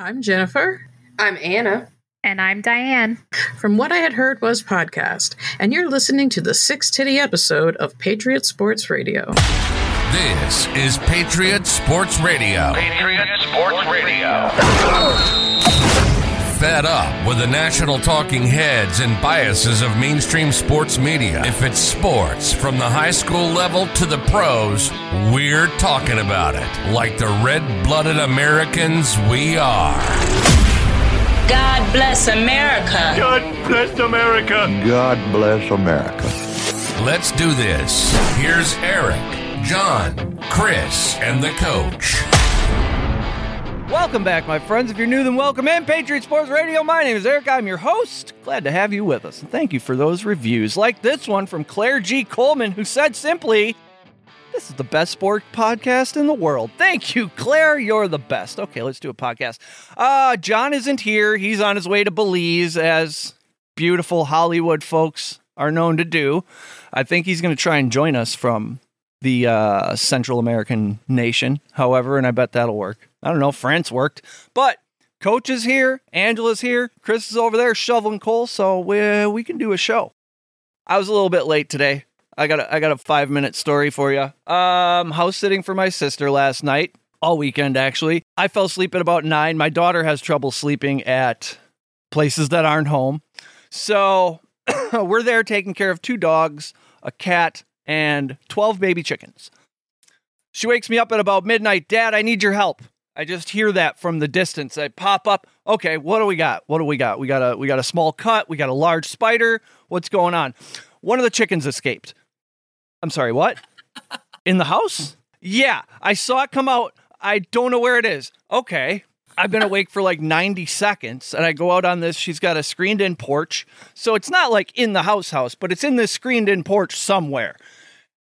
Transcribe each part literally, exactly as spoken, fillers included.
I'm Jennifer. I'm Anna. And I'm Diane. From What I Had Heard Was Podcast, and you're listening to the six titty episode of Patriot Sports Radio. This is Patriot Sports Radio. Patriot Sports Radio. Fed up with the national talking heads and biases of mainstream sports media. If it's sports, from the high school level to the pros, we're talking about it. Like the red-blooded Americans we are. God bless America. God bless America. God bless America. Let's do this. Here's Eric, John, Chris, and the coach. Welcome back, my friends. If you're new, then welcome in. Patriot Sports Radio. My name is Eric. I'm your host. Glad to have you with us. And thank you for those reviews, like this one from Claire G. Coleman, who said simply, this is the best sport podcast in the world. Thank you, Claire. You're the best. Okay, let's do a podcast. Uh, John isn't here. He's on his way to Belize, as beautiful Hollywood folks are known to do. I think he's going to try and join us from the uh, Central American nation, however, and I bet that'll work. I don't know. France worked. But Coach is here. Angela's here. Chris is over there shoveling coal, so we, we can do a show. I was a little bit late today. I got a, I got a five-minute story for you. Um, house sitting for my sister last night, all weekend, actually. I fell asleep at about nine. My daughter has trouble sleeping at places that aren't home. So we're there taking care of two dogs, a cat, and twelve baby chickens. She wakes me up at about midnight. Dad, I need your help. I just hear that from the distance. I pop up. Okay, what do we got? What do we got? We got a, we got a small cut. We got a large spider. What's going on? One of the chickens escaped. I'm sorry, what? In the house? Yeah, I saw it come out. I don't know where it is. Okay. I've been awake for like ninety seconds, and I go out on this. She's got a screened-in porch. So it's not like in the house house, but it's in this screened-in porch somewhere.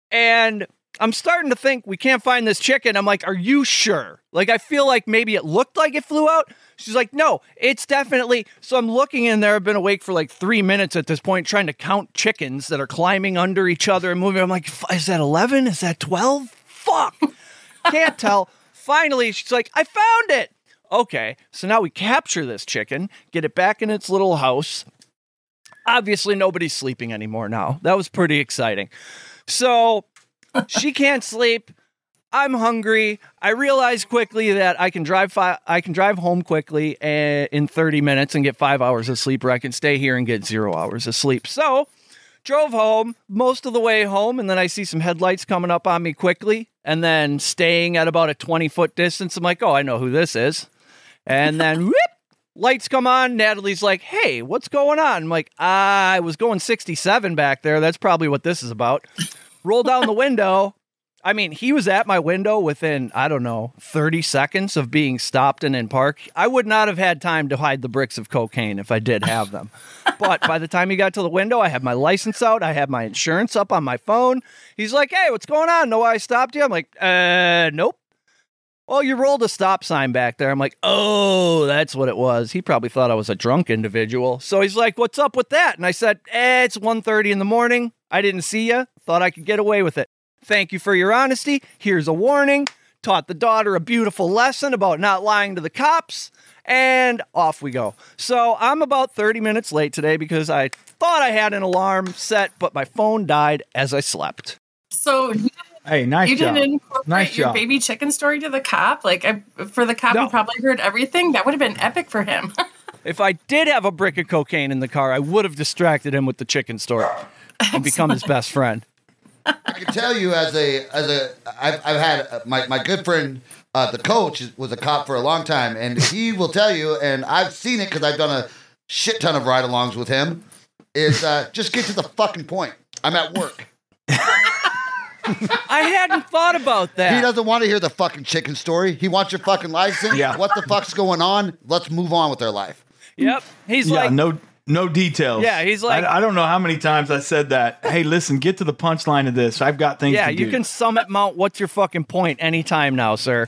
And I'm starting to think we can't find this chicken. I'm like, are you sure? Like, I feel like maybe it looked like it flew out. She's like, no, it's definitely. So I'm looking in there. I've been awake for like three minutes at this point, trying to count chickens that are climbing under each other and moving. I'm like, is that eleven? Is that twelve? Fuck. Can't tell. Finally, she's like, I found it. Okay. So now we capture this chicken, get it back in its little house. Obviously, nobody's sleeping anymore now. That was pretty exciting. So she can't sleep. I'm hungry. I realize quickly that I can drive fi- I can drive home quickly a- in thirty minutes and get five hours of sleep, or I can stay here and get zero hours of sleep. So drove home most of the way home, and then I see some headlights coming up on me quickly, and then staying at about a twenty-foot distance. I'm like, oh, I know who this is. And then whoop, lights come on. Natalie's like, hey, what's going on? I'm like, I was going sixty-seven back there. That's probably what this is about. Roll down the window. I mean, he was at my window within, I don't know, thirty seconds of being stopped and in park. I would not have had time to hide the bricks of cocaine if I did have them. But by the time he got to the window, I had my license out. I had my insurance up on my phone. He's like, hey, what's going on? Know why I stopped you? I'm like, uh, nope. Oh, you rolled a stop sign back there. I'm like, oh, that's what it was. He probably thought I was a drunk individual. So he's like, what's up with that? And I said, eh, it's one thirty in the morning. I didn't see you. Thought I could get away with it. Thank you for your honesty. Here's a warning. Taught the daughter a beautiful lesson about not lying to the cops. And off we go. So I'm about thirty minutes late today because I thought I had an alarm set, but my phone died as I slept. So hey, nice you job. Didn't incorporate nice your job. Baby chicken story to the cop? Like, I, for the cop, no. He probably heard everything. That would have been epic for him. If I did have a brick of cocaine in the car, I would have distracted him with the chicken story. Excellent. And become his best friend. I can tell you, as a as a I've, I've had uh, my my good friend, uh, the coach, was a cop for a long time, and he will tell you, and I've seen it because I've done a shit ton of ride-alongs with him. Is uh, just get to the fucking point. I'm at work. I hadn't thought about that. He doesn't want to hear the fucking chicken story. He wants your fucking license. Yeah. What the fuck's going on? Let's move on with our life. Yep. He's yeah, like no. No details. Yeah, he's like... I, I don't know how many times I said that. Hey, listen, get to the punchline of this. I've got things yeah, to do. Yeah, you can summit Mount What's Your Fucking Point anytime now, sir.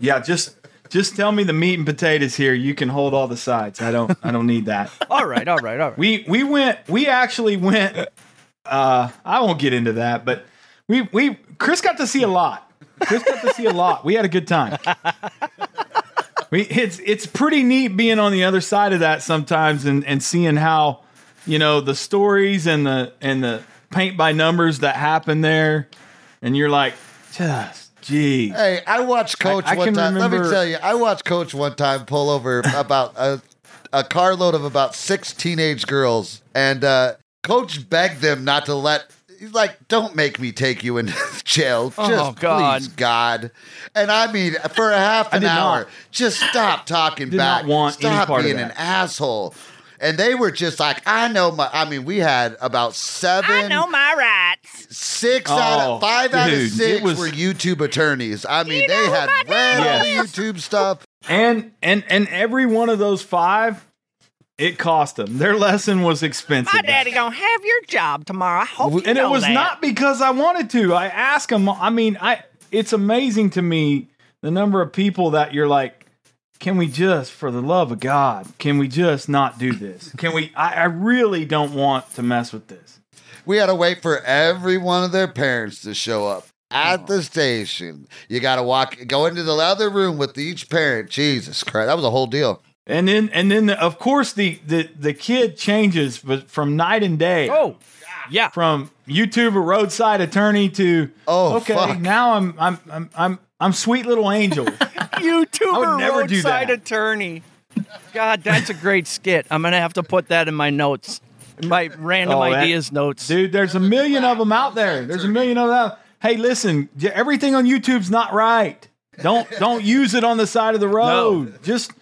Yeah, just just tell me the meat and potatoes here. You can hold all the sides. I don't I don't need that. all right, all right, all right. We we went... We actually went... Uh, I won't get into that, but we we... Chris got to see a lot. Chris got to see a lot. We had a good time. mean, it's it's pretty neat being on the other side of that sometimes, and, and seeing how, you know, the stories and the and the paint by numbers that happen there, and you're like, just. Gee. Hey, I watched Coach I, I one time. Remember... Let me tell you, I watched Coach one time pull over about a, a carload of about six teenage girls, and uh, Coach begged them not to let. He's like, "Don't make me take you into jail. Just oh, God. please, God." And I mean, for a half an hour, not. just stop talking did back. Not want stop any being part of that. An asshole. And they were just like, I know my, I mean, we had about seven. I know my rights. Six oh, out of, five dude, out of six was, were YouTube attorneys. I mean, they had random YouTube stuff. And, and, and every one of those five, it cost them. Their lesson was expensive. My daddy gonna have your job tomorrow. I hope you know that. And it was not because I wanted to. I asked them, I mean, I. it's amazing to me the number of people that you're like, can we just, for the love of God, can we just not do this? Can we, I, I really don't want to mess with this. We had to wait for every one of their parents to show up at oh. the station. You got to walk, go into the other room with each parent. Jesus Christ. That was a whole deal. And then, and then the, of course the, the, the kid changes from night and day. Oh yeah. From YouTuber roadside attorney to, oh, okay, fuck. now I'm, I'm, I'm, I'm, I'm sweet little angel. YouTuber roadside attorney. God, that's a great skit. I'm going to have to put that in my notes, my random oh, ideas that, notes. Dude, there's a million of them out there. There's a million of them. Hey, listen, everything on YouTube's not right. Don't don't use it on the side of the road. No. Just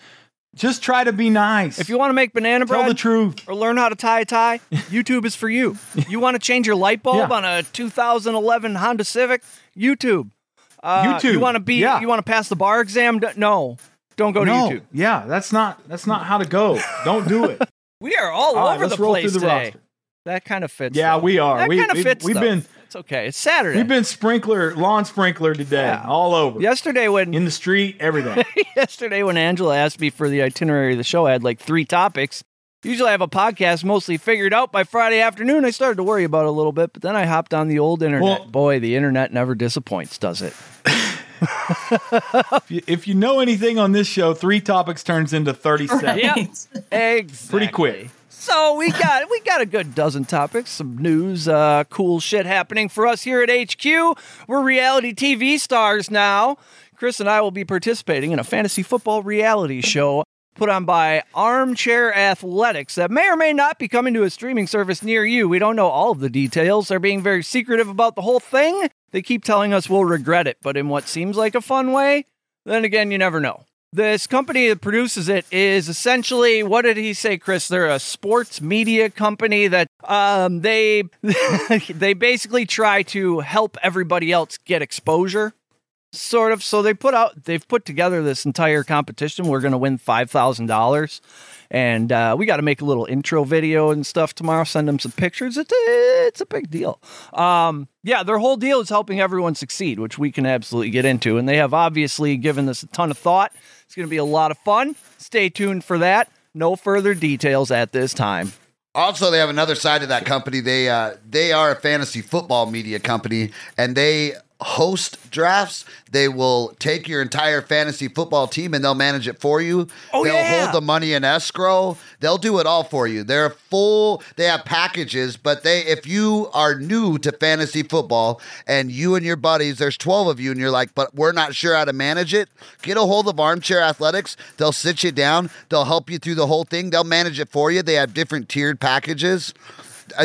just try to be nice. If you want to make banana bread, tell the truth, or learn how to tie a tie, YouTube is for you. You want to change your light bulb yeah. on a two thousand eleven Honda Civic? YouTube. Uh, YouTube. You want to be? Yeah. You want to pass the bar exam? No, don't go to no. YouTube. Yeah, that's not that's not how to go. Don't do it. We are all, all over right, the place the today. Roster. That kind of fits. Yeah, though. we are. That we, kind of we, fits. We've though. been. It's okay. It's Saturday. We've been sprinkler lawn sprinkler today, yeah. all over. Yesterday when in the street, everything. Yesterday when Angela asked me for the itinerary of the show, I had like three topics. Usually I have a podcast mostly figured out by Friday afternoon. I started to worry about it a little bit, but then I hopped on the old internet. Well, boy, the internet never disappoints, does it? if, you, if you know anything on this show, three topics turns into thirty seconds. Right. Yep. Exactly. Pretty quick. So we got we got a good dozen topics, some news, uh, cool shit happening for us here at H Q. We're reality T V stars now. Chris and I will be participating in a fantasy football reality show put on by Armchair Athletics that may or may not be coming to a streaming service near you. We don't know all of the details. They're being very secretive about the whole thing. They keep telling us we'll regret it, but in what seems like a fun way. Then again, you never know. This company that produces it is essentially, what did he say, Chris? They're a sports media company that um, they they basically try to help everybody else get exposure. Sort of. So they put out, they've put together this entire competition. We're going to win five thousand dollars. And uh, we got to make a little intro video and stuff tomorrow. Send them some pictures. It's a, it's a big deal. Um, yeah, their whole deal is helping everyone succeed, which we can absolutely get into. And they have obviously given this a ton of thought. It's going to be a lot of fun. Stay tuned for that. No further details at this time. Also, they have another side to that company. They, uh, they are a fantasy football media company, and they host drafts. They will take your entire fantasy football team and they'll manage it for you. Oh, they'll yeah. hold the money in escrow. They'll do it all for you. They're full. They have packages, but they, if you are new to fantasy football and you and your buddies, there's twelve of you and you're like, but we're not sure how to manage it. Get a hold of Armchair Athletics. They'll sit you down. They'll help you through the whole thing. They'll manage it for you. They have different tiered packages.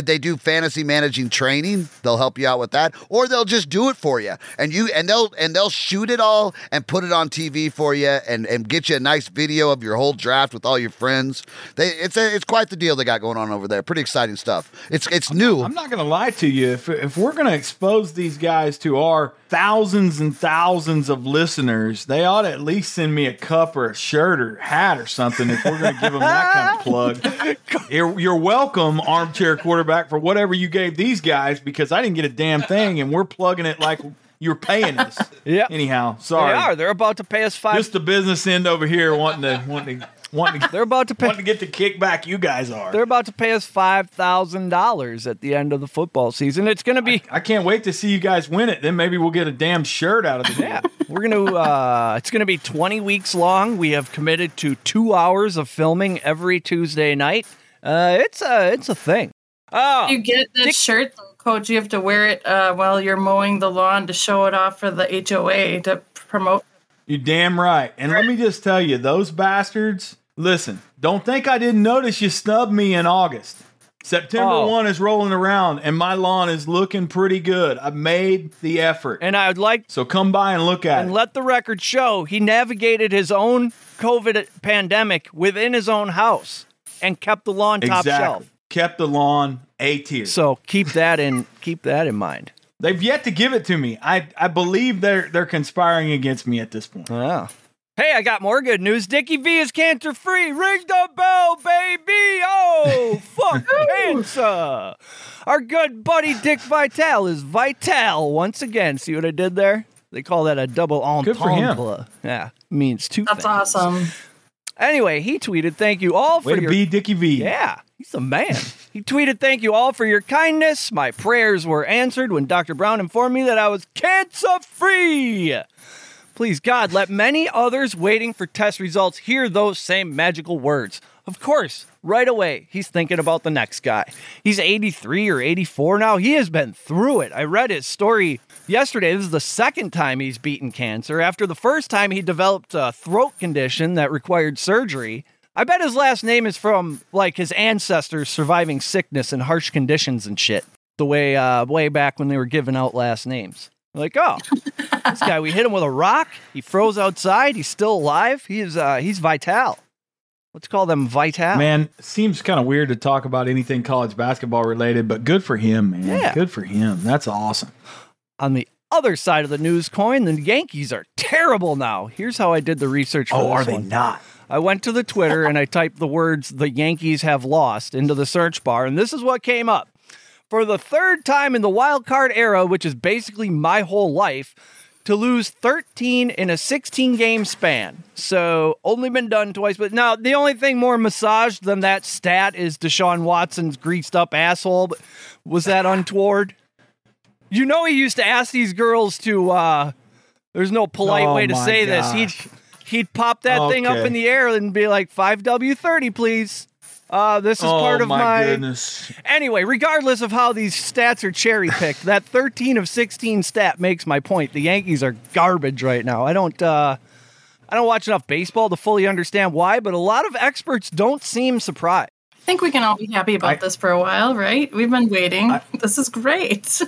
They do fantasy managing training. They'll help you out with that, or they'll just do it for you. And you and they'll and they'll shoot it all and put it on T V for you, and, and get you a nice video of your whole draft with all your friends. They it's a, it's quite the deal they got going on over there. Pretty exciting stuff. It's it's new. I'm not going to lie to you. If if we're going to expose these guys to our thousands and thousands of listeners, they ought to at least send me a cup or a shirt or hat or something. If we're going to give them that kind of plug, you're, you're welcome, Armchair Quarterback. Quarterback for whatever you gave these guys, because I didn't get a damn thing, and we're plugging it like you're paying us. Yeah. Anyhow, sorry. They are. They're about to pay us five. Just the business end over here wanting to wanting to, wanting to, they're about to pay, wanting to get the kickback. You guys are. They're about to pay us five thousand dollars at the end of the football season. It's going to be. I, I can't wait to see you guys win it. Then maybe we'll get a damn shirt out of the. Yeah. We're going to, uh, it's going to be twenty weeks long. We have committed to two hours of filming every Tuesday night. Uh, it's a, it's a thing. Oh, you get the Dick- shirt, Coach. You have to wear it uh, while you're mowing the lawn to show it off for the H O A to promote. You're damn right. And let me just tell you, those bastards, listen, don't think I didn't notice you snubbed me in August. September first is rolling around, and my lawn is looking pretty good. I've made the effort. And I would like... So come by and look at and it. And let the record show, he navigated his own COVID pandemic within his own house and kept the lawn exactly. top shelf. Kept the lawn A-tier. So keep that in keep that in mind. They've yet to give it to me. I, I believe they're they're conspiring against me at this point. Yeah. Hey, I got more good news. Dickie V is cancer-free. Ring the bell, baby. Oh, fuck cancer. Our good buddy Dick Vitale is Vitale once again. See what I did there? They call that a double entendre. Yeah, means two That's things. Awesome. Anyway, he tweeted, thank you all for Way to your... be Dickie V. Yeah, he's the man. He tweeted, thank you all for your kindness. My prayers were answered when Doctor Brown informed me that I was cancer-free. Please, God, let many others waiting for test results hear those same magical words. Of course, right away, he's thinking about the next guy. He's eighty-three or eighty-four now. He has been through it. I read his story yesterday. This is the second time he's beaten cancer. After the first time, he developed a throat condition that required surgery. I bet his last name is from, like, his ancestors surviving sickness and harsh conditions and shit. The way, uh, way back when they were giving out last names. Like, oh, this guy, we hit him with a rock. He froze outside. He's still alive. He is, uh, he's Vitale. Let's call them Vitale. Man, seems kind of weird to talk about anything college basketball related, but good for him, man. Yeah. Good for him. That's awesome. On the other side of the news coin, the Yankees are terrible now. Here's how I did the research for this. Oh, are they not? I went to the Twitter and I typed the words, the Yankees have lost, into the search bar, and this is what came up. For the third time in the wild card era, which is basically my whole life, to lose thirteen in a sixteen-game span. So, only been done twice. But now, the only thing more massaged than that stat is Deshaun Watson's greased-up asshole. But was that untoward? You know he used to ask these girls to, uh, there's no polite oh way to say gosh. this. He'd, he'd pop that okay. thing up in the air and be like, five W thirty, please. Uh, this is oh, part of my... my goodness. Anyway, regardless of how these stats are cherry-picked, that thirteen of sixteen stat makes my point. The Yankees are garbage right now. I don't uh, I don't watch enough baseball to fully understand why, but a lot of experts don't seem surprised. I think we can all be happy about I, this for a while, right? We've been waiting. I, this is great.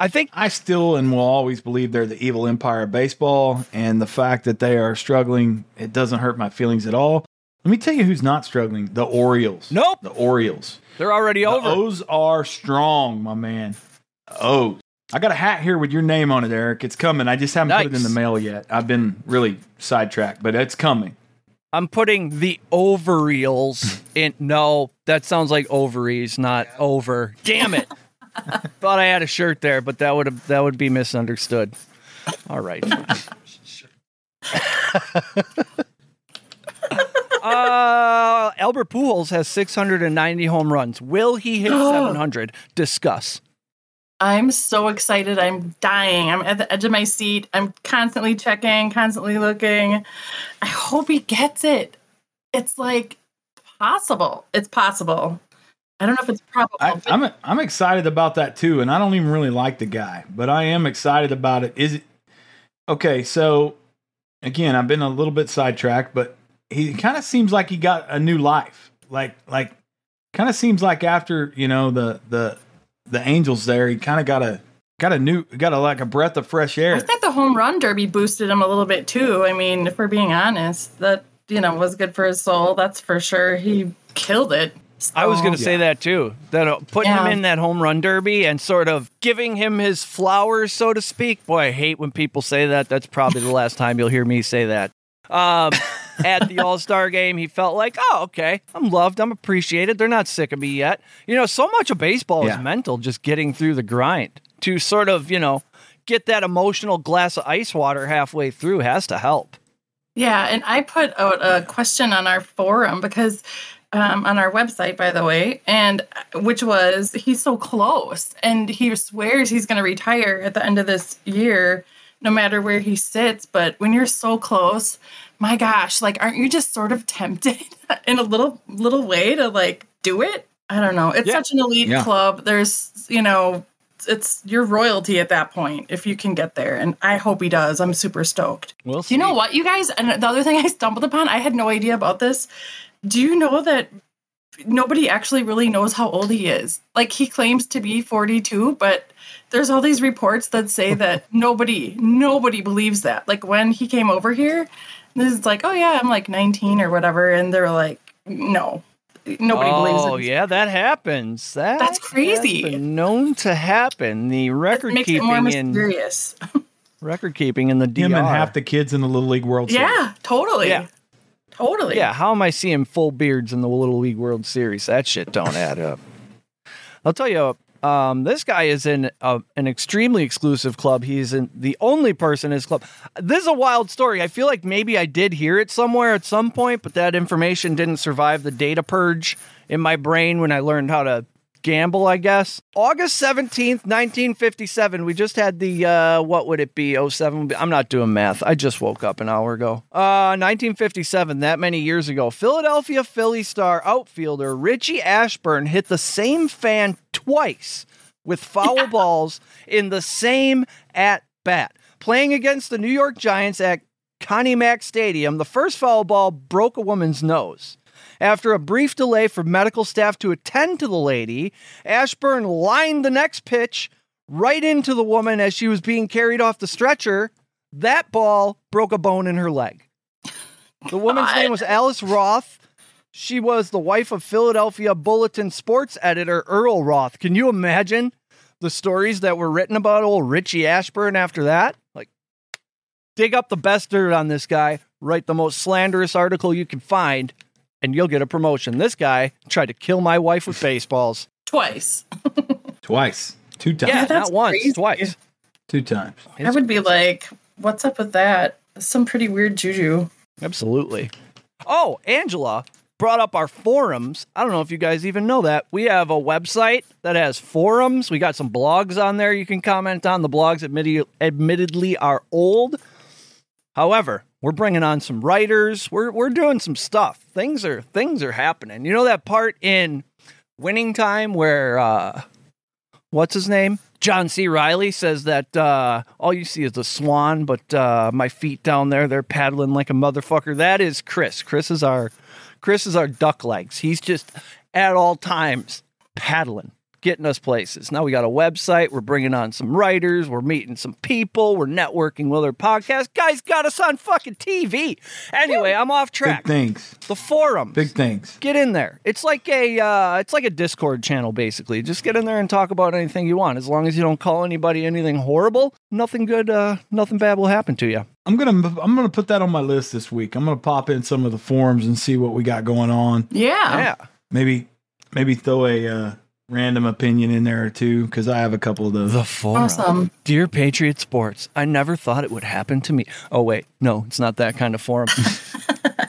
I think I still and will always believe they're the evil empire of baseball, and the fact that they are struggling, it doesn't hurt my feelings at all. Let me tell you who's not struggling. The Orioles. Nope. The Orioles. They're already the over. The O's are strong, my man. O's. I got a hat here with your name on it, Eric. It's coming. I just haven't nice. put it in the mail yet. I've been really sidetracked, but it's coming. I'm putting the Overeals in. No, that sounds like ovaries, not yeah. over. Damn it. Thought I had a shirt there, but that would have that would be misunderstood. All right. Uh, Albert Pujols has six hundred ninety home runs. Will he hit seven hundred? Discuss. I'm so excited. I'm dying. I'm at the edge of my seat. I'm constantly checking, constantly looking. I hope he gets it. It's like possible. It's possible. I don't know if it's probable. I, I'm I'm excited about that too, and I don't even really like the guy, but I am excited about it. Is it okay? So again, I've been a little bit sidetracked, but. He kind of seems like he got a new life. Like, like, kind of seems like after you know the the the Angels there, he kind of got a got a new got a like a breath of fresh air. I think the home run derby boosted him a little bit too. I mean, if we're being honest, that you know was good for his soul. That's for sure. He killed it. So. I was going to yeah. say that too. That putting yeah. him in that home run derby and sort of giving him his flowers, so to speak. Boy, I hate when people say that. That's probably the last time you'll hear me say that. Um. At the All-Star game, he felt like, oh, okay, I'm loved, I'm appreciated, they're not sick of me yet. You know, so much of baseball yeah. is mental, just getting through the grind. To sort of, you know, get that emotional glass of ice water halfway through has to help. Yeah, and I put out a question on our forum, because um, on our website, by the way, and which was, he's so close, and he swears he's going to retire at the end of this year. no matter where he sits. But when you're so close, my gosh, like, aren't you just sort of tempted in a little little way to, like, do it? I don't know. It's yeah. such an elite yeah. club. There's, you know, it's your royalty at that point if you can get there. And I hope he does. I'm super stoked. We'll see. You know what, you guys? And the other thing I stumbled upon, I had no idea about this. Do you know that nobody actually really knows how old he is? Like, he claims to be forty-two, but there's all these reports that say that nobody, nobody believes that. Like, when he came over here, this is like, oh, yeah, I'm like nineteen or whatever. And they're like, no. Nobody oh, believes it. Oh, yeah, that happens. That That's crazy. That's been known to happen. The record makes keeping it more mysterious. In record keeping in the D R. Him and half the kids in the Little League World Series. Yeah, totally. Yeah. Totally. Yeah, how am I seeing full beards in the Little League World Series? That shit don't add up. I'll tell you, um, this guy is in a, an extremely exclusive club. He's in the only person in his club. This is a wild story. I feel like maybe I did hear it somewhere at some point, but that information didn't survive the data purge in my brain when I learned how to gamble, I guess. August seventeenth, nineteen fifty-seven. We just had the, uh, what would it be? oh seven. I'm not doing math. I just woke up an hour ago. Uh, nineteen fifty-seven, that many years ago. Philadelphia Philly star outfielder Richie Ashburn hit the same fan twice with foul yeah. balls in the same at-bat. Playing against the New York Giants at Connie Mack Stadium, the first foul ball broke a woman's nose. After a brief delay for medical staff to attend to the lady, Ashburn lined the next pitch right into the woman as she was being carried off the stretcher. That ball broke a bone in her leg. The woman's God. name was Alice Roth. She was the wife of Philadelphia Bulletin sports editor Earl Roth. Can you imagine the stories that were written about old Richie Ashburn after that? Like, dig up the best dirt on this guy, write the most slanderous article you can find, and you'll get a promotion. This guy tried to kill my wife with baseballs. Twice. twice. Two times. Yeah, that's not once. Crazy. Twice. Two times. It's I would be crazy. Like, what's up with that? Some pretty weird juju. Absolutely. Oh, Angela brought up our forums. I don't know if you guys even know that. We have a website that has forums. We got some blogs on there you can comment on. The blogs admit- admittedly are old. However, we're bringing on some writers. We're we're doing some stuff. Things are things are happening. You know that part in Winning Time where uh, what's his name? John C. Reilly says that uh, all you see is the swan, but uh, my feet down there, they're paddling like a motherfucker. That is Chris. Chris is our Chris is our duck legs. He's just at all times paddling, getting us places. Now we got a website. We're bringing on some writers. We're meeting some people. We're networking with our podcast. Guys got us on fucking T V. Anyway, I'm off track. Big things. The forums. Big things. Get in there. It's like a uh, it's like a Discord channel, basically. Just get in there and talk about anything you want. As long as you don't call anybody anything horrible, nothing good, uh, nothing bad will happen to you. I'm going to I'm gonna put that on my list this week. I'm going to pop in some of the forums and see what we got going on. Yeah. yeah. Maybe, maybe throw a... Uh, random opinion in there too, because I have a couple of those. The forum. Awesome. Dear Patriot Sports, I never thought it would happen to me. Oh, wait. No, it's not that kind of forum.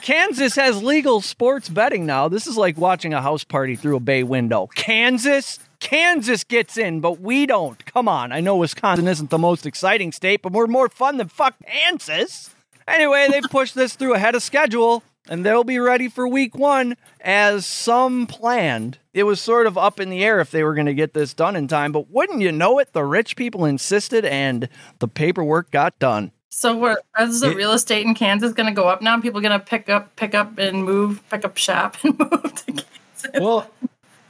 Kansas has legal sports betting now. This is like watching a house party through a bay window. Kansas? Kansas gets in, but we don't. Come on. I know Wisconsin isn't the most exciting state, but we're more fun than fuck Kansas. Anyway, they pushed this through ahead of schedule. And they'll be ready for week one as some planned. It was sort of up in the air if they were going to get this done in time. But wouldn't you know it, the rich people insisted and the paperwork got done. So we're, is the real estate in Kansas going to go up now? People going to pick up, pick up and move, pick up shop and move to Kansas? Well,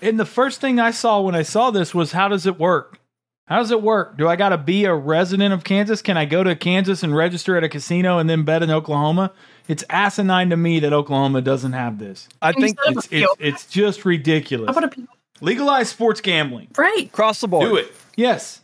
and the first thing I saw when I saw this was, how does it work? How does it work? Do I got to be a resident of Kansas? Can I go to Kansas and register at a casino and then bet in Oklahoma? It's asinine to me that Oklahoma doesn't have this. I think it's, it's it's just ridiculous. Legalize sports gambling. Right. Across the board. Do it. Yes.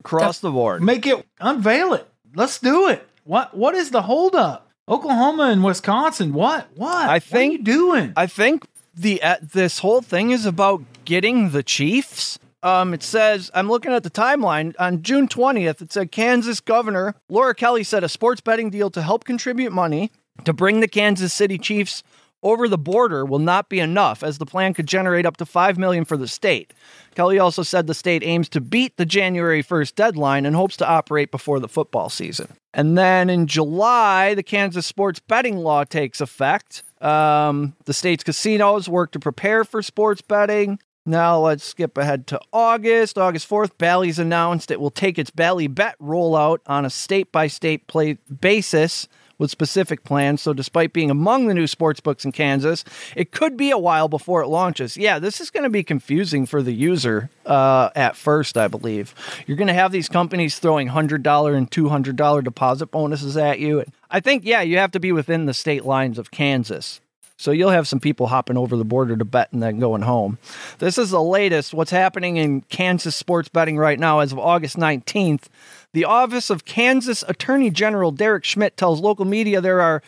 Across the board. Make it. Unveil it. Let's do it. What What is the holdup? Oklahoma and Wisconsin. What? What? I think, what are you doing? I think the uh, this whole thing is about getting the Chiefs. Um, it says, I'm looking at the timeline, on June twentieth, it said Kansas Governor Laura Kelly said a sports betting deal to help contribute money to bring the Kansas City Chiefs over the border will not be enough, as the plan could generate up to five million dollars for the state. Kelly also said the state aims to beat the January first deadline and hopes to operate before the football season. And then in July, the Kansas sports betting law takes effect. Um, the state's casinos work to prepare for sports betting. Now let's skip ahead to August. August fourth, Bally's announced it will take its Bally Bet rollout on a state-by-state play basis with specific plans. So despite being among the new sports books in Kansas, it could be a while before it launches. Yeah, this is going to be confusing for the user uh, at first, I believe. You're going to have these companies throwing one hundred dollars and two hundred dollars deposit bonuses at you. I think, yeah, you have to be within the state lines of Kansas. So you'll have some people hopping over the border to bet and then going home. This is the latest. What's happening in Kansas sports betting right now as of August nineteenth. The Office of Kansas Attorney General Derek Schmidt tells local media there are,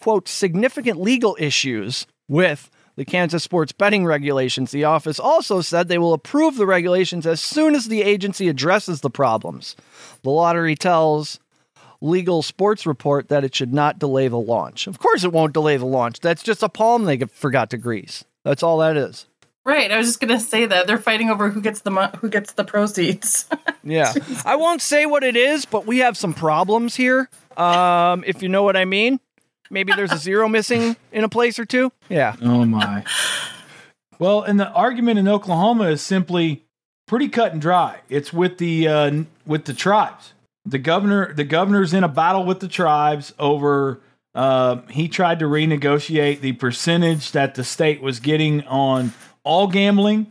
quote, significant legal issues with the Kansas sports betting regulations. The office also said they will approve the regulations as soon as the agency addresses the problems. The lottery tells Legal Sports Report that it should not delay the launch. Of course it won't delay the launch. That's just a palm they forgot to grease. That's all that is. Right, I was just gonna say that they're fighting over who gets the mo- who gets the proceeds. Yeah, I won't say what it is, but we have some problems here. Um, if you know what I mean, maybe there's a zero missing in a place or two. Yeah. Oh my. Well, and the argument in Oklahoma is simply pretty cut and dry. It's with the uh, with the tribes. The governor, the governor's in a battle with the tribes over. Uh, he tried to renegotiate the percentage that the state was getting on all gambling,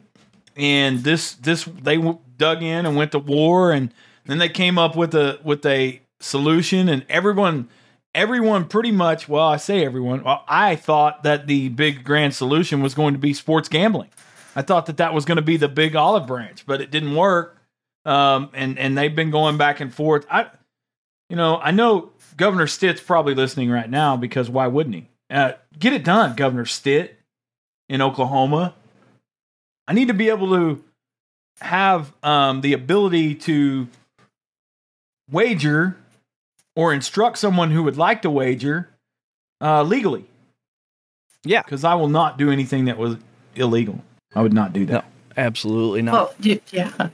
and this this they dug in and went to war, and then they came up with a with a solution, and everyone everyone pretty much well I say everyone well, I thought that the big grand solution was going to be sports gambling. I thought that that was going to be the big olive branch, but it didn't work. Um, and and they've been going back and forth. I you know I know Governor Stitt's probably listening right now, because why wouldn't he? Uh, get it done, Governor Stitt in Oklahoma. I need to be able to have um, the ability to wager or instruct someone who would like to wager uh, legally. Yeah. Because I will not do anything that was illegal. I would not do that. No, absolutely not. Oh, yeah.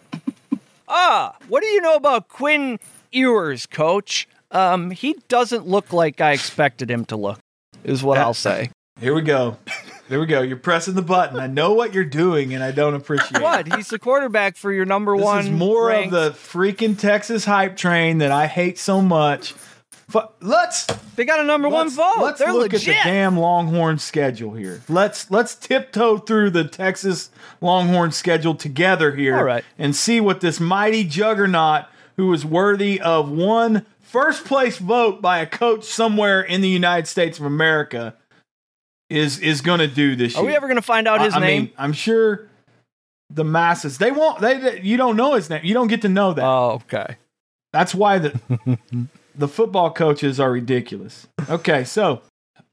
Ah, what do you know about Quinn Ewers, coach? Um, he doesn't look like I expected him to look, is what I'll say. Here we go. There we go. You're pressing the button. I know what you're doing, and I don't appreciate what? it. What? He's the quarterback for your number this one. This is more ranked. Of the freaking Texas hype train that I hate so much. But let's. They got a number one vote. Let's They're look legit. At the damn Longhorn schedule here. Let's let's tiptoe through the Texas Longhorn schedule together here, all right, and see what this mighty juggernaut, who is worthy of one first place vote by a coach somewhere in the United States of America, is is going to do this year. Are we ever going to find out his I, I name? Mean, I'm sure the masses, they won't, they, they, you don't know his name. You don't get to know that. Oh, okay. That's why the, the football coaches are ridiculous. Okay. So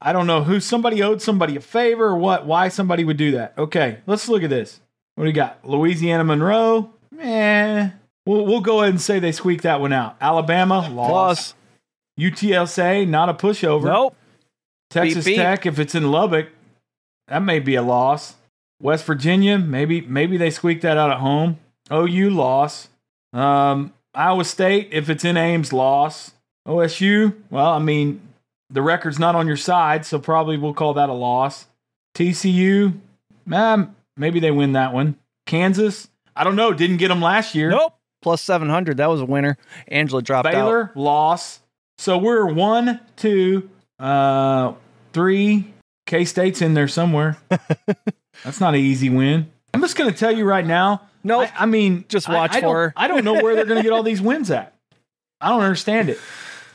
I don't know who somebody owed somebody a favor or what, why somebody would do that. Okay. Let's look at this. What do we got? Louisiana Monroe. Eh, we'll, we'll go ahead and say they squeaked that one out. Alabama lost. U T S A, not a pushover. Nope. Texas beep, beep. Tech, if it's in Lubbock, that may be a loss. West Virginia, maybe maybe they squeaked that out at home. O U loss. Um, Iowa State, if it's in Ames, loss. O S U, well, I mean, the record's not on your side, so probably we'll call that a loss. T C U, eh, maybe they win that one. Kansas, I don't know, didn't get them last year. Nope, plus seven hundred, that was a winner. Angela dropped Baylor, out. Baylor, loss. So we're one, two, uh... Three, K-State's in there somewhere. That's not an easy win. I'm just going to tell you right now. No, I, I mean, just watch I, I for her. I don't know where they're going to get all these wins at. I don't understand it.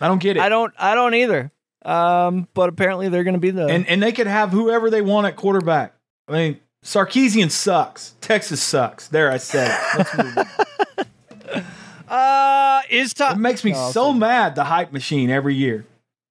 I don't get it. I don't. I don't either. Um, but apparently they're going to be the and and they could have whoever they want at quarterback. I mean, Sarkeesian sucks. Texas sucks. There, I said it. Let's move on. Uh, is top. It makes me oh, so sorry. mad. The hype machine every year.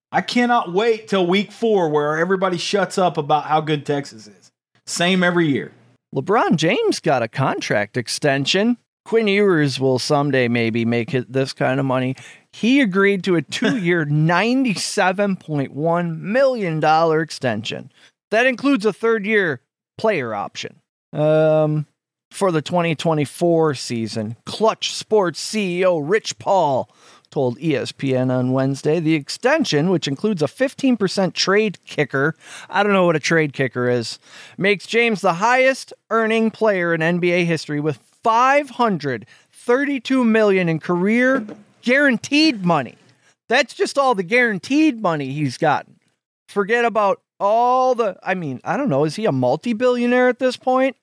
I cannot wait till week four where everybody shuts up about how good Texas is. Same every year. LeBron James got a contract extension. Quinn Ewers will someday maybe make it this kind of money. He agreed to a two-year, ninety-seven point one million dollars extension. That includes a third-year player option. Um, for the twenty twenty-four season, Clutch Sports C E O Rich Paul told E S P N on Wednesday the extension, which includes a fifteen percent trade kicker, I don't know what a trade kicker is, makes James the highest earning player in N B A history with five hundred thirty-two million dollars in career guaranteed money. That's just all the guaranteed money he's gotten. Forget about all the, I mean, I don't know, is he a multi-billionaire at this point?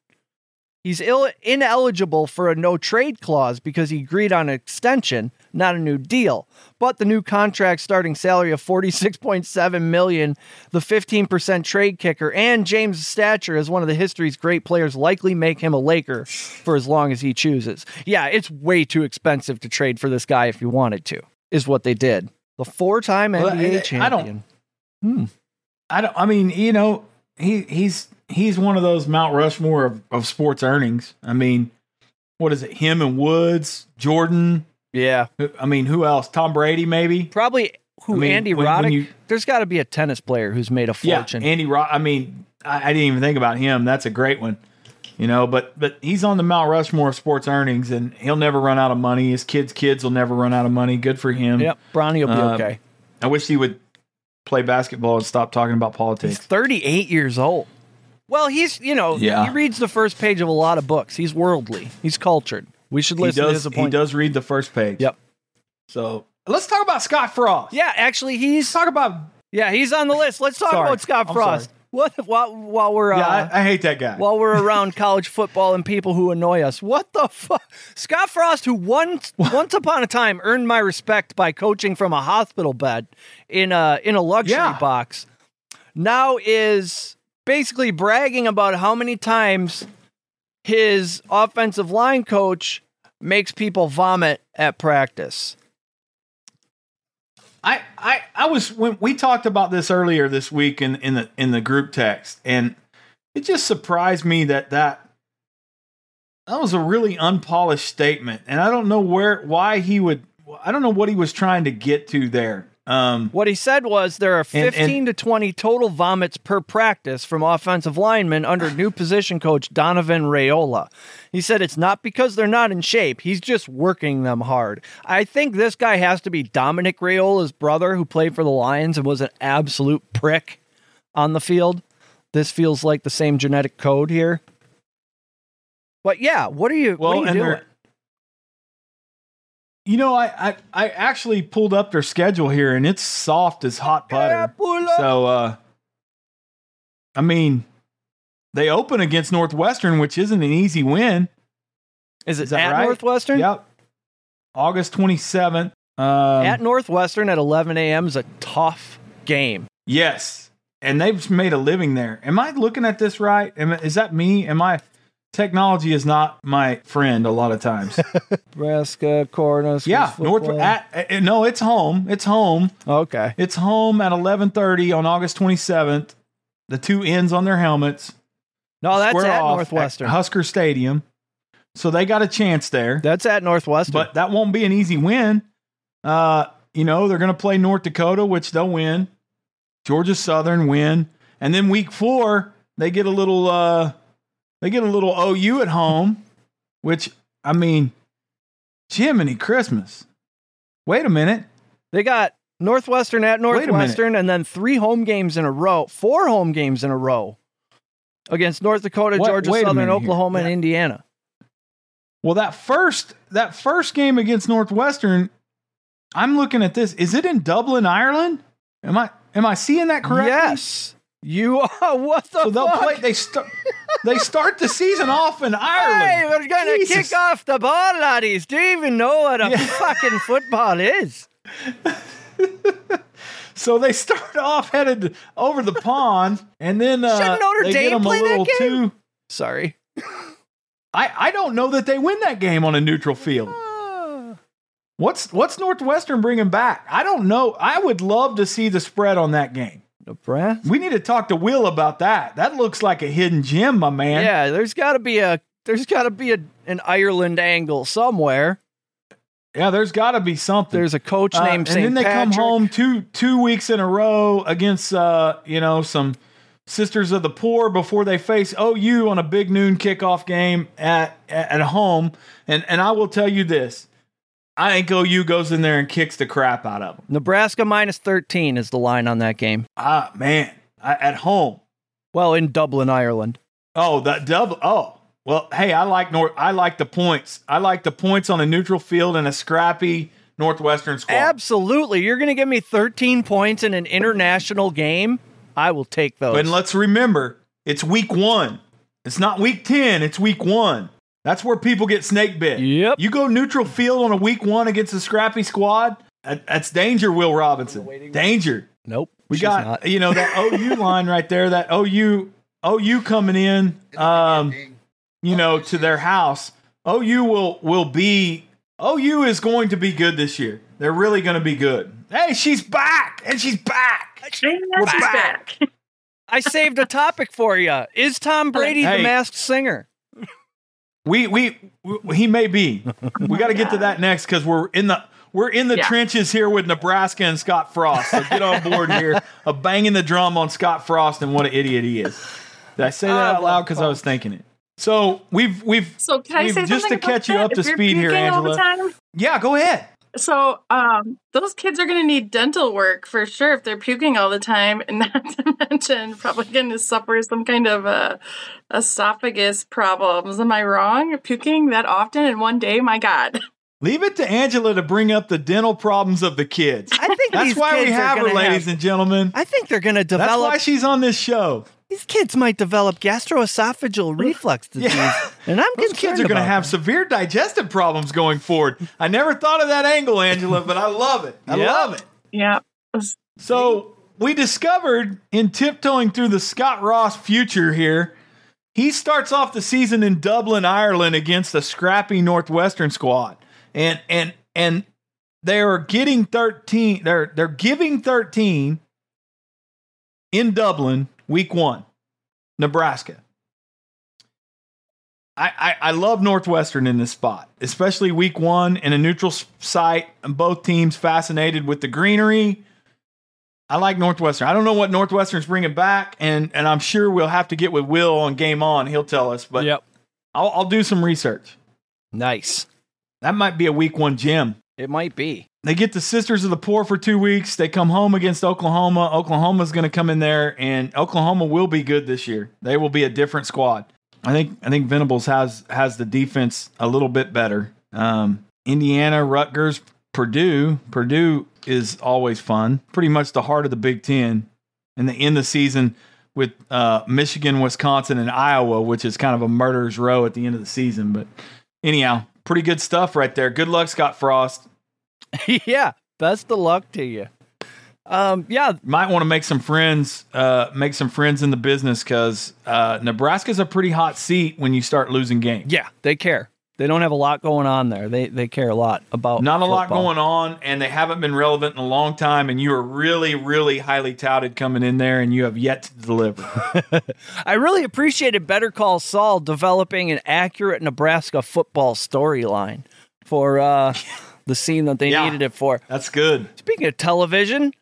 He's ill, ineligible for a no-trade clause because he agreed on an extension, not a new deal. But the new contract starting salary of forty-six point seven million dollars, the fifteen percent trade kicker, and James' stature as one of the history's great players likely make him a Laker for as long as he chooses. Yeah, it's way too expensive to trade for this guy if you wanted to, is what they did. The four-time N B A well, I, champion. I don't, hmm. I don't, I mean, you know, he he's... He's one of those Mount Rushmore of, of sports earnings. I mean, what is it? Him and Woods, Jordan. Yeah. I mean, who else? Tom Brady, maybe. Probably who? I mean, Andy when, Roddick. When you, There's got to be a tennis player who's made a fortune. Yeah, Andy Roddick. I mean, I, I didn't even think about him. That's a great one, you know. But but he's on the Mount Rushmore of sports earnings, and he'll never run out of money. His kids' kids will never run out of money. Good for him. Yep. Bronny will be uh, okay. I wish he would play basketball and stop talking about politics. He's thirty-eight years old. Well, he's, you know, yeah. he reads the first page of a lot of books. He's worldly. He's cultured. We should listen does, to his opinion. He does read the first page. Yep. So let's talk about Scott Frost. Yeah, actually, he's... Let's talk about... Yeah, he's on the list. Let's talk sorry, about Scott Frost. What? While, while we're... Uh, yeah, I, I hate that guy. While we're around college football and people who annoy us. What the fuck? Scott Frost, who once once upon a time earned my respect by coaching from a hospital bed in a, in a luxury yeah. box, now is... basically bragging about how many times his offensive line coach makes people vomit at practice. I I, I was when we talked about this earlier this week in, in the in the group text, and it just surprised me that that that was a really unpolished statement, and I don't know where why he would I don't know what he was trying to get to there. Um, what he said was there are fifteen and, and, to twenty total vomits per practice from offensive linemen under new position coach Donovan Rayola. He said it's not because they're not in shape. He's just working them hard. I think this guy has to be Dominic Raiola's brother, who played for the Lions and was an absolute prick on the field. This feels like the same genetic code here. But yeah, what are you, well, what are you doing? You know, I, I, I actually pulled up their schedule here, and it's soft as hot butter. Yeah, so, uh, I mean, they open against Northwestern, which isn't an easy win. Is it Is at right? Northwestern? Yep. August twenty-seventh. Um, at Northwestern at eleven a.m. is a tough game. Yes, and they've made a living there. Am I looking at this right? Am, is that me? Am I... Technology is not my friend a lot of times. Nebraska, Cornhuskers. Yeah, North. At, no, it's home. It's home. Okay. It's home at eleven thirty on August twenty-seventh. The two ends on their helmets. No, that's Square at Northwestern. At Husker Stadium. So they got a chance there. That's at Northwestern. But that won't be an easy win. Uh, you know, they're going to play North Dakota, which they'll win. Georgia Southern win. And then week four, they get a little... Uh, They get a little O U at home, which, I mean, Jiminy Christmas. Wait a minute. They got Northwestern at Northwestern and then three home games in a row, four home games in a row against North Dakota, what? Georgia Wait Southern, Oklahoma, yeah. and Indiana. Well, that first that first game against Northwestern, I'm looking at this. Is it in Dublin, Ireland? Am I am I seeing that correctly? Yes. You are. What the so they'll fuck? Play, they, st- they start the season off in Ireland. Hey, we're going to kick off the ball, laddies. Do you even know what a yeah. fucking football is? So they start off headed over the pond, and then uh, Should Notre they Dame get them play a little that game? Too... Sorry. I, I don't know that they win that game on a neutral field. Uh. What's, what's Northwestern bringing back? I don't know. I would love to see the spread on that game. Nebraska? We need to talk to Will about that. That looks like a hidden gem, my man. Yeah, there's got to be a there's got to be a, an Ireland angle somewhere. Yeah, there's got to be something. There's a coach named uh, Saint Patrick. And then they Patrick. come home two two weeks in a row against uh, you know, some Sisters of the Poor before they face O U on a big noon kickoff game at at home. And and I will tell you this. I think O U goes in there and kicks the crap out of them. Nebraska minus thirteen is the line on that game. Ah, man. I, at home. Well, in Dublin, Ireland. Oh, that Dublin. Oh, well, hey, I like North. I like the points. I like the points on a neutral field and a scrappy Northwestern squad. Absolutely. You're going to give me thirteen points in an international game? I will take those. And let's remember, it's week one. It's not week ten. It's week one. That's where people get snake bit. Yep. You go neutral field on a week one against a scrappy squad, that's danger, Will Robinson. Danger. Nope. We got, not. you know, that O U line right there, that O U O U coming in, um, you know, to their house. O U will, will be, O U is going to be good this year. They're really going to be good. Hey, she's back, and she's back. She's back. back. I saved a topic for you. Is Tom Brady hey. the Masked Singer? We, we we he may be. We got to get to that next because we're in the we're in the yeah. trenches here with Nebraska and Scott Frost. So get on board here of banging the drum on Scott Frost and what an idiot he is. Did I say that uh, out loud because I was thinking it? So we've we've so can I we've say just to catch that? you up if to speed here, Angela. Yeah, go ahead. So um, those kids are going to need dental work for sure if they're puking all the time, and not to mention probably going to suffer some kind of uh, esophagus problems. Am I wrong? Puking that often in one day? My God. Leave it to Angela to bring up the dental problems of the kids. I think that's these why kids we have her, ladies have, and gentlemen. I think they're going to develop. That's why she's on this show. These kids might develop gastroesophageal reflux disease, yeah. and I'm Those kids are going to have severe digestive problems going forward. I never thought of that angle, Angela, but I love it. I yep. love it. Yeah. So we discovered in tiptoeing through the Scott Ross future here, he starts off the season in Dublin, Ireland against a scrappy Northwestern squad, and and and they are getting thirteen. They're they're giving thirteen in Dublin. Week one, Nebraska. I, I I love Northwestern in this spot, especially week one in a neutral site. And both teams fascinated with the greenery. I like Northwestern. I don't know what Northwestern's bringing back, and and I'm sure we'll have to get with Will on Game On. He'll tell us, but yep. I'll, I'll do some research. Nice. That might be a week one gem. It might be. They get the Sisters of the Poor for two weeks. They come home against Oklahoma. Oklahoma's going to come in there, and Oklahoma will be good this year. They will be a different squad. I think I think Venables has has the defense a little bit better. Um, Indiana, Rutgers, Purdue. Purdue is always fun. Pretty much the heart of the Big Ten. And they end the season with uh, Michigan, Wisconsin, and Iowa, which is kind of a murderer's row at the end of the season. But anyhow, pretty good stuff right there. Good luck, Scott Frost. Yeah, best of luck to you. Um, yeah, might want to make some friends, uh, make some friends in the business because uh, Nebraska's a pretty hot seat when you start losing games. Yeah, they care. They don't have a lot going on there. They they care a lot about not a football. lot going on, and they haven't been relevant in a long time. And you are really, really highly touted coming in there, and you have yet to deliver. I really appreciated Better Call Saul developing an accurate Nebraska football storyline for. Uh, The scene that they yeah, needed it for. That's good. Speaking of television,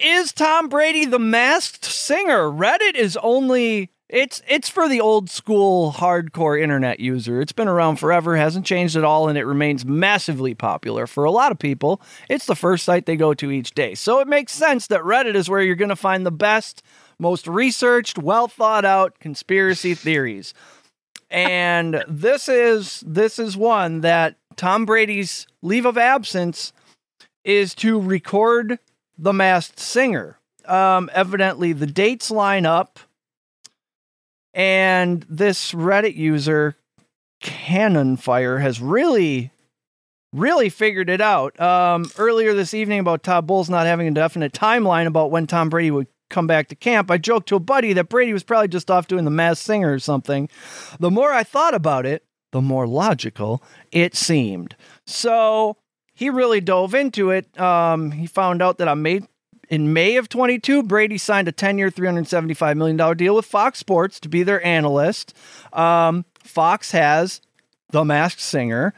is Tom Brady the Masked Singer? Reddit is only it's it's for the old school hardcore internet user. It's been around forever, hasn't changed at all, and it remains massively popular for a lot of people. It's the first site they go to each day. So it makes sense that Reddit is where you're going to find the best, most researched, well thought out conspiracy theories. And this is this is one that Tom Brady's leave of absence is to record The Masked Singer. Um, evidently, the dates line up, and this Reddit user, Cannonfire, has really, really figured it out. Um, earlier this evening about Todd Bowles not having a definite timeline about when Tom Brady would come back to camp, I joked to a buddy that Brady was probably just off doing The Masked Singer or something. The more I thought about it, the more logical it seemed. So he really dove into it. Um, he found out that on May, in May of twenty-two, Brady signed a ten-year, three hundred seventy-five million dollars deal with Fox Sports to be their analyst. Um, Fox has The Masked Singer.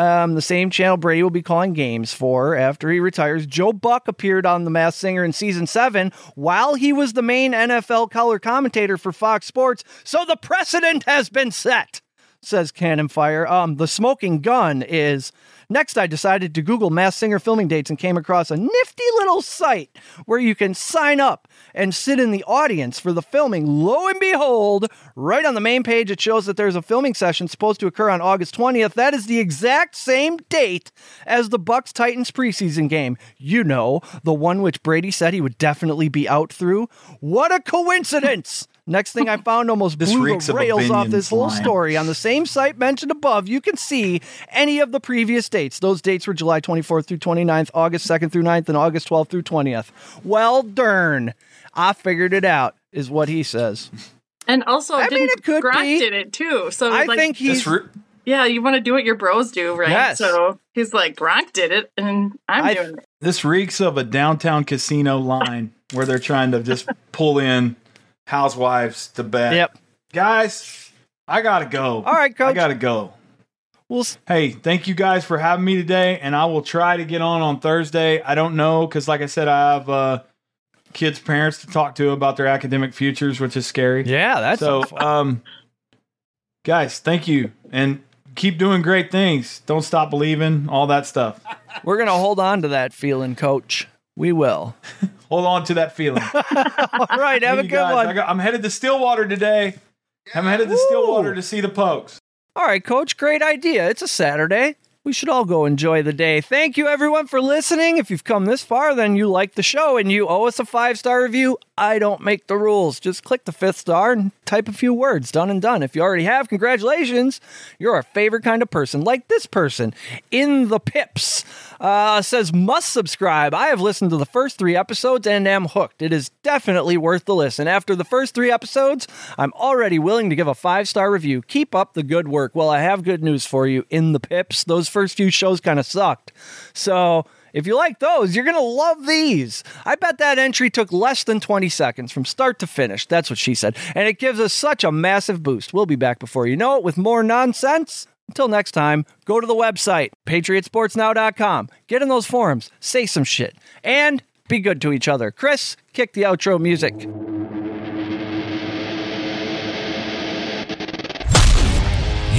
Um, the same channel Brady will be calling games for after he retires. Joe Buck appeared on The Masked Singer in season seven while he was the main N F L color commentator for Fox Sports. So the precedent has been set, says Cannonfire. Um, the smoking gun is... Next, I decided to Google Masked Singer filming dates and came across a nifty little site where you can sign up and sit in the audience for the filming. Lo and behold, right on the main page, it shows that there's a filming session supposed to occur on August twentieth. That is the exact same date as the Bucks-Titans preseason game. You know, the one which Brady said he would definitely be out through. What a coincidence! Next thing I found almost blew the rails off this whole story. On the same site mentioned above, you can see any of the previous dates. Those dates were July twenty-fourth through twenty-ninth, August second through ninth, and August twelfth through twentieth. Well, darn. I figured it out, is what he says. And also, I mean, it could Gronk be. did it, too. So I like, think he's... Yeah, you want to do what your bros do, right? Yes. So he's like, Gronk did it, and I'm I, doing it. This reeks of a downtown casino line where they're trying to just pull in housewives to bed. Yep. Guys, I gotta go. All right, Coach. I gotta go. We'll s- hey, thank you guys for having me today, and I will try to get on on Thursday. I don't know, because like I said, I have uh, kids' parents to talk to about their academic futures, which is scary. Yeah, that's so. Um, guys, thank you, and keep doing great things. Don't stop believing. All that stuff. We're gonna hold on to that feeling, Coach. We will. Hold on to that feeling. All right, have a good guys. one. I got, I'm headed to Stillwater today. I'm headed Woo. to Stillwater to see the Pokes. All right, Coach, great idea. It's a Saturday. We should all go enjoy the day. Thank you, everyone, for listening. If you've come this far, then you like the show and you owe us a five-star review. I don't make the rules. Just click the fifth star and type a few words. Done and done. If you already have, congratulations. You're our favorite kind of person, like this person. In the Pips uh, says, must subscribe. I have listened to the first three episodes and am hooked. It is definitely worth the listen. After the first three episodes, I'm already willing to give a five-star review. Keep up the good work. Well, I have good news for you, In the Pips. Those first few shows kind of sucked. So if you like those, you're going to love these. I bet that entry took less than twenty seconds from start to finish. That's what she said. And it gives us such a massive boost. We'll be back before you know it with more nonsense. Until next time, go to the website, patriot sports now dot com. Get in those forums, say some shit, and be good to each other. Chris, kick the outro music.